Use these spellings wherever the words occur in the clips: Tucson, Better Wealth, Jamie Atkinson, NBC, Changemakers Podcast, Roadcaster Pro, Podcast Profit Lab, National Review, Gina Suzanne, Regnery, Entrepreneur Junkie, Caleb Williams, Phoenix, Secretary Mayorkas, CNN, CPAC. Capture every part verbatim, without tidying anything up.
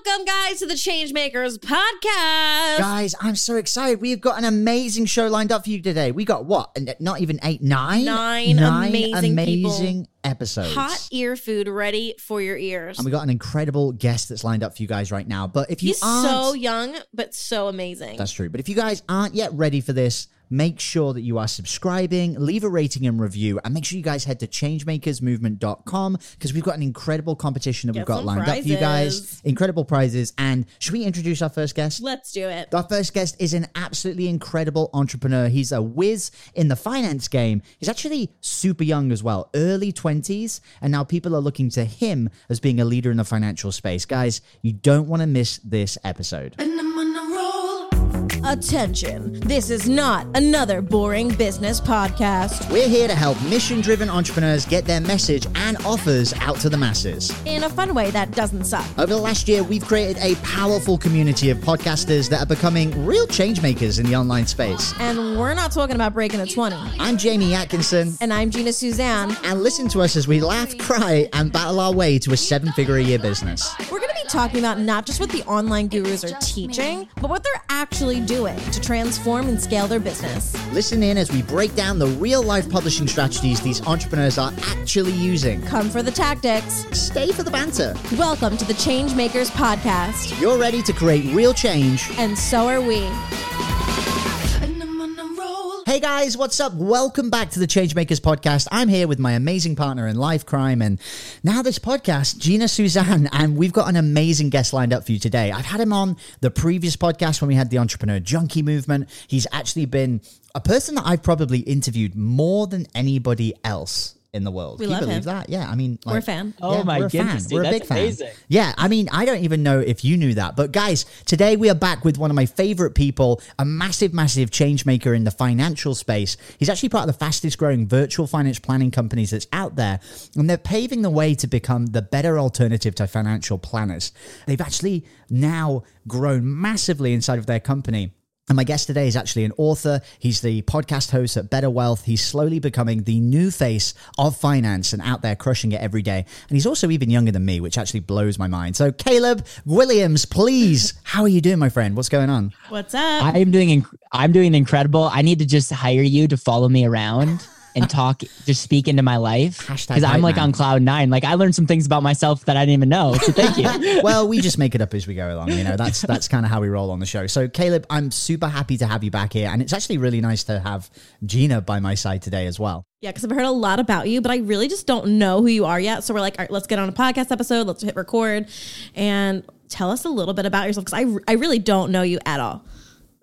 Welcome, guys, to the Changemakers Podcast. Guys, I'm so excited. We've got an amazing show lined up for you today. We got what? Not even eight, nine? Nine, nine amazing, amazing people. Episodes. Hot ear food ready for your ears. And we got an incredible guest that's lined up for you guys right now. But if you He's aren't... He's so young, but so amazing. That's true. But if you guys aren't yet ready for this, make sure that you are subscribing, leave a rating and review, and make sure you guys head to changemakers movement dot com because we've got an incredible competition that Get we've got lined prizes. Up for you guys. Incredible prizes. And should we introduce our first guest? Let's do it. Our first guest is an absolutely incredible entrepreneur. He's a whiz in the finance game. He's actually super young as well, early twenties, and now people are looking to him as being a leader in the financial space. Guys, you don't want to miss this episode. And I'm on a roll. Attention, this is not another boring business podcast. We're here to help mission-driven entrepreneurs get their message and offers out to the masses. In a fun way that doesn't suck. Over the last year, we've created a powerful community of podcasters that are becoming real change makers in the online space. And we're not talking about breaking a twenty. I'm Jamie Atkinson. And I'm Gina Suzanne. And listen to us as we laugh, cry, and battle our way to a seven-figure-a-year business. We're going to be talking about not just what the online gurus are teaching, but what they're actually doing to transform and scale their business. Listen in as we break down the real-life publishing strategies these entrepreneurs are actually using. Come for the tactics. Stay for the banter. Welcome to the Changemakers Podcast. You're ready to create real change. And so are we. Hey guys, what's up? Welcome back to the Changemakers Podcast. I'm here with my amazing partner in life crime and now this podcast, Gina Suzanne, and we've got an amazing guest lined up for you today. I've had him on the previous podcast when we had the Entrepreneur Junkie movement. He's actually been a person that I've probably interviewed more than anybody else in the world. We Can love you believe him. That? Yeah, I mean, like, we're a fan. Oh yeah, my we're goodness, dude, we're a that's big fan. Amazing. Yeah, I mean, I don't even know if you knew that, but guys, today we are back with one of my favorite people, a massive, massive change maker in the financial space. He's actually part of the fastest growing virtual finance planning companies that's out there, and they're paving the way to become the better alternative to financial planners. They've actually now grown massively inside of their company. And my guest today is actually an author. He's the podcast host at Better Wealth. He's slowly becoming the new face of finance and out there crushing it every day. And he's also even younger than me, which actually blows my mind. So Caleb Williams, please, how are you doing, my friend? What's going on? What's up? I'm doing inc- I'm doing incredible. I need to just hire you to follow me around and talk, just speak into my life. Because I'm like man. on cloud nine. Like I learned some things about myself that I didn't even know. So thank you. Well, we just make it up as we go along. You know, that's that's kind of how we roll on the show. So Caleb, I'm super happy to have you back here. And it's actually really nice to have Gina by my side today as well. Yeah, because I've heard a lot about you, but I really just don't know who you are yet. So we're like, all right, let's get on a podcast episode. Let's hit record and tell us a little bit about yourself. Because I, I really don't know you at all.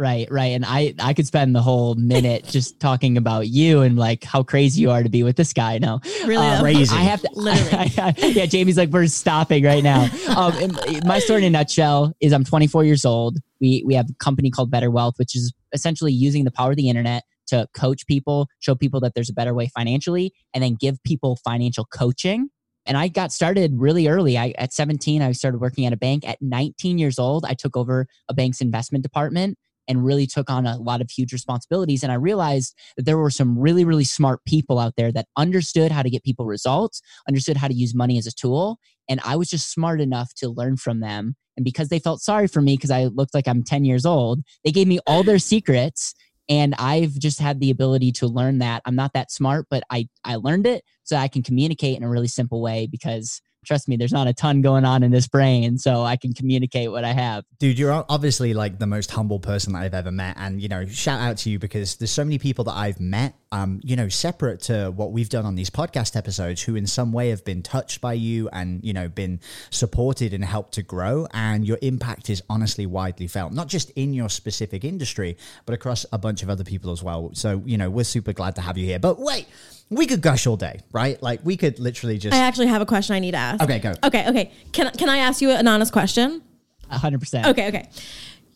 Right, right. And I, I could spend the whole minute just talking about you and like how crazy you are to be with this guy now. Really? Um, crazy. I have to, Literally. I, I, yeah, Jamie's like, we're stopping right now. Um, my story in a nutshell is I'm twenty-four years old. We we have a company called Better Wealth, which is essentially using the power of the internet to coach people, show people that there's a better way financially, and then give people financial coaching. And I got started really early. I, at seventeen, I started working at a bank. At nineteen years old, I took over a bank's investment department and really took on a lot of huge responsibilities. And I realized that there were some really, really smart people out there that understood how to get people results, understood how to use money as a tool. And I was just smart enough to learn from them. And because they felt sorry for me because I looked like I'm ten years old, they gave me all their secrets. And I've just had the ability to learn that. I'm not that smart, but I, I learned it so I can communicate in a really simple way because trust me, there's not a ton going on in this brain, so I can communicate what I have. Dude, you're obviously like the most humble person that I've ever met. And, you know, shout out to you because there's so many people that I've met, um, you know, separate to what we've done on these podcast episodes who in some way have been touched by you and, you know, been supported and helped to grow. And your impact is honestly widely felt, not just in your specific industry, but across a bunch of other people as well. So, you know, we're super glad to have you here. But wait, we could gush all day, right? Like we could literally just... I actually have a question I need to ask. Okay, go. Okay, okay. Can, can I ask you an honest question? one hundred percent. Okay, okay.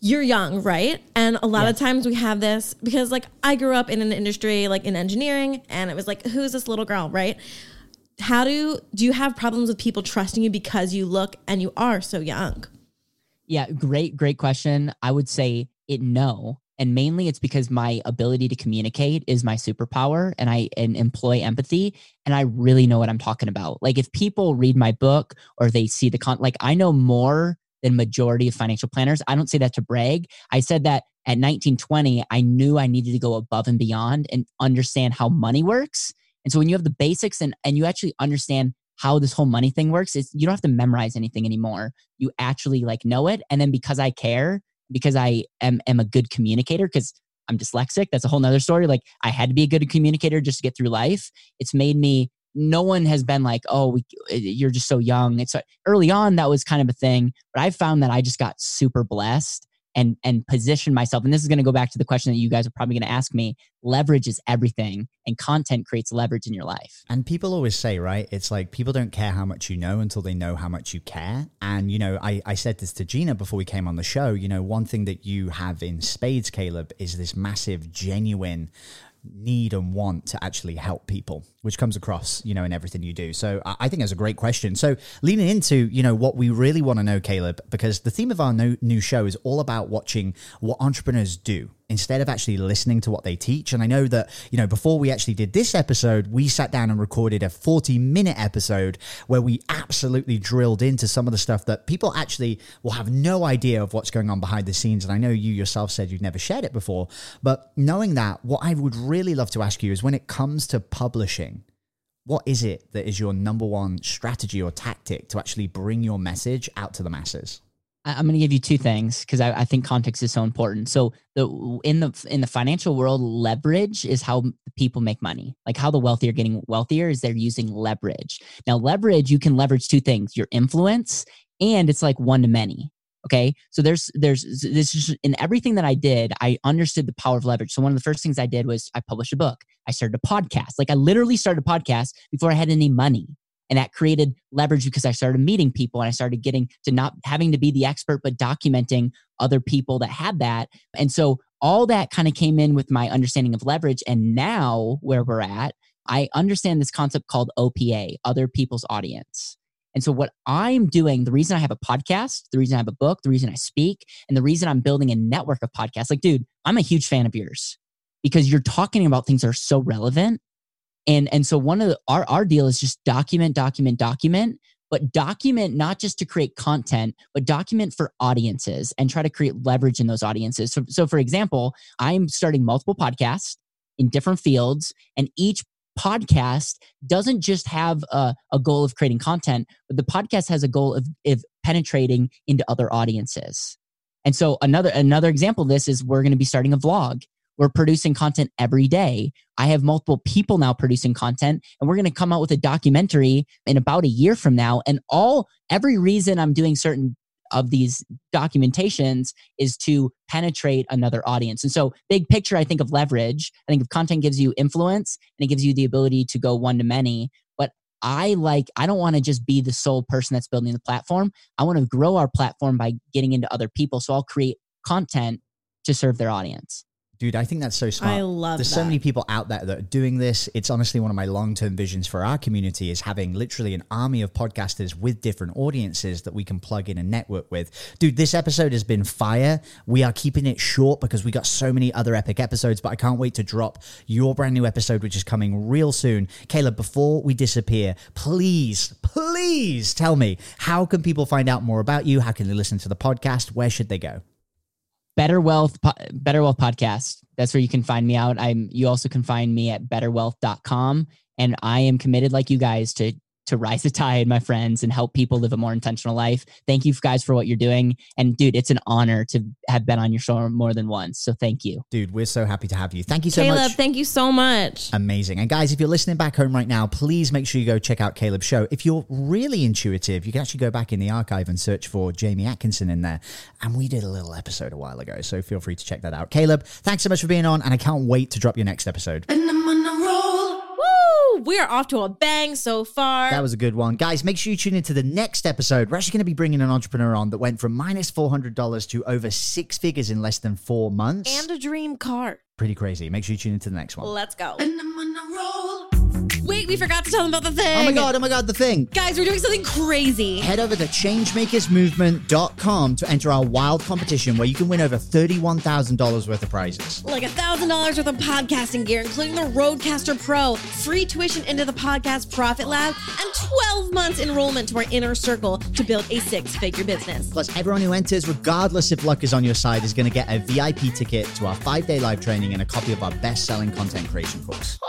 You're young, right? And a lot yeah. of times we have this because, like, I grew up in an industry, like in engineering, and it was like, who's this little girl, right? How do, do you have problems with people trusting you because you look and you are so young? Yeah, great, great question. I would say it no. And mainly it's because my ability to communicate is my superpower, and I and employ empathy, and I really know what I'm talking about. Like, if people read my book or they see the con, like, I know more than majority of financial planners. I don't say that to brag. I said that at nineteen, twenty, I knew I needed to go above and beyond and understand how money works. And so when you have the basics and, and you actually understand how this whole money thing works, it's, you don't have to memorize anything anymore. You actually like know it. And then because I care, because I am, am a good communicator, because I'm dyslexic, that's a whole nother story. Like, I had to be a good communicator just to get through life. It's made me, no one has been like, oh, we, you're just so young. It's early on, that was kind of a thing, but I found that I just got super blessed and, and positioned myself. And this is going to go back to the question that you guys are probably going to ask me. Leverage is everything, and content creates leverage in your life. And people always say, right, it's like people don't care how much you know until they know how much you care. And, you know, I, I said this to Gina before we came on the show, you know, one thing that you have in spades, Caleb, is this massive, genuine need and want to actually help people, which comes across, you know, in everything you do. So I think that's a great question. So leaning into, you know, what we really want to know, Caleb, because the theme of our new show is all about watching what entrepreneurs do instead of actually listening to what they teach. And I know that, you know, before we actually did this episode, we sat down and recorded a forty minute episode where we absolutely drilled into some of the stuff that people actually will have no idea of what's going on behind the scenes. And I know you yourself said you've never shared it before, but knowing that, what I would really love to ask you is, when it comes to publishing, what is it that is your number one strategy or tactic to actually bring your message out to the masses? I'm going to give you two things because I, I think context is so important. So the in the in the financial world, leverage is how people make money. Like, how the wealthy are getting wealthier is they're using leverage. Now, leverage, you can leverage two things: your influence, and it's like one to many. Okay, so there's there's this is in everything that I did. I understood the power of leverage. So one of the first things I did was I published a book. I started a podcast. Like, I literally started a podcast before I had any money. And that created leverage because I started meeting people and I started getting to not having to be the expert, but documenting other people that had that. And so all that kind of came in with my understanding of leverage. And now where we're at, I understand this concept called O P A, other people's audience. And so what I'm doing, the reason I have a podcast, the reason I have a book, the reason I speak, and the reason I'm building a network of podcasts, like, dude, I'm a huge fan of yours because you're talking about things that are so relevant. And and so one of the, our, our deal is just document, document, document, but document not just to create content, but document for audiences and try to create leverage in those audiences. So, so for example, I'm starting multiple podcasts in different fields, and each podcast doesn't just have a, a goal of creating content, but the podcast has a goal of, of penetrating into other audiences. And so another another example of this is we're going to be starting a vlog. We're producing content every day. I have multiple people now producing content, and we're going to come out with a documentary in about a year from now. And all, every reason I'm doing certain of these documentations is to penetrate another audience. And so big picture, I think of leverage. I think of content gives you influence and it gives you the ability to go one to many. But I like, I don't want to just be the sole person that's building the platform. I want to grow our platform by getting into other people. So I'll create content to serve their audience. Dude, I think that's so smart. I love There's that. So many people out there that are doing this. It's honestly one of my long-term visions for our community is having literally an army of podcasters with different audiences that we can plug in and network with. Dude, this episode has been fire. We are keeping it short because we got so many other epic episodes, but I can't wait to drop your brand new episode, which is coming real soon. Caleb, before we disappear, please, please tell me, how can people find out more about you? How can they listen to the podcast? Where should they go? Better Wealth, Better Wealth Podcast. That's where you can find me out. I'm, you also can find me at better wealth dot com. And I am committed, like you guys, to, to rise the tide, my friends, and help people live a more intentional life. Thank you guys for what you're doing. And dude, it's an honor to have been on your show more than once. So thank you. Dude, we're so happy to have you. Thank you so Caleb, much. Caleb, thank you so much. Amazing. And guys, if you're listening back home right now, please make sure you go check out Caleb's show. If you're really intuitive, you can actually go back in the archive and search for Jamie Atkinson in there. And we did a little episode a while ago, so feel free to check that out. Caleb, thanks so much for being on, and I can't wait to drop your next episode. And I'm on a roll. Woo! Woo! We're off to a bang so far. That was a good one. Guys, make sure you tune into the next episode. We're actually going to be bringing an entrepreneur on that went from minus four hundred dollars to over six figures in less than four months. And a dream car. Pretty crazy. Make sure you tune into the next one. Let's go. And I'm on a roll. Wait, we forgot to tell them about the thing. Oh my God, oh my God, the thing. Guys, we're doing something crazy. Head over to changemakers movement dot com to enter our wild competition where you can win over thirty-one thousand dollars worth of prizes. Like one thousand dollars worth of podcasting gear, including the Roadcaster Pro, free tuition into the Podcast Profit Lab, and twelve months enrollment to our inner circle to build a six-figure business. Plus, everyone who enters, regardless if luck is on your side, is going to get a V I P ticket to our five-day live training and a copy of our best-selling content creation course. Wow.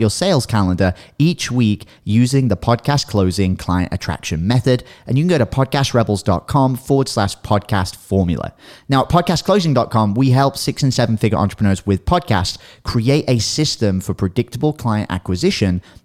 your sales calendar each week using the podcast closing client attraction method. And you can go to podcast rebels dot com forward slash podcast formula. Now at podcast closing dot com, we help six and seven figure entrepreneurs with podcasts create a system for predictable client acquisition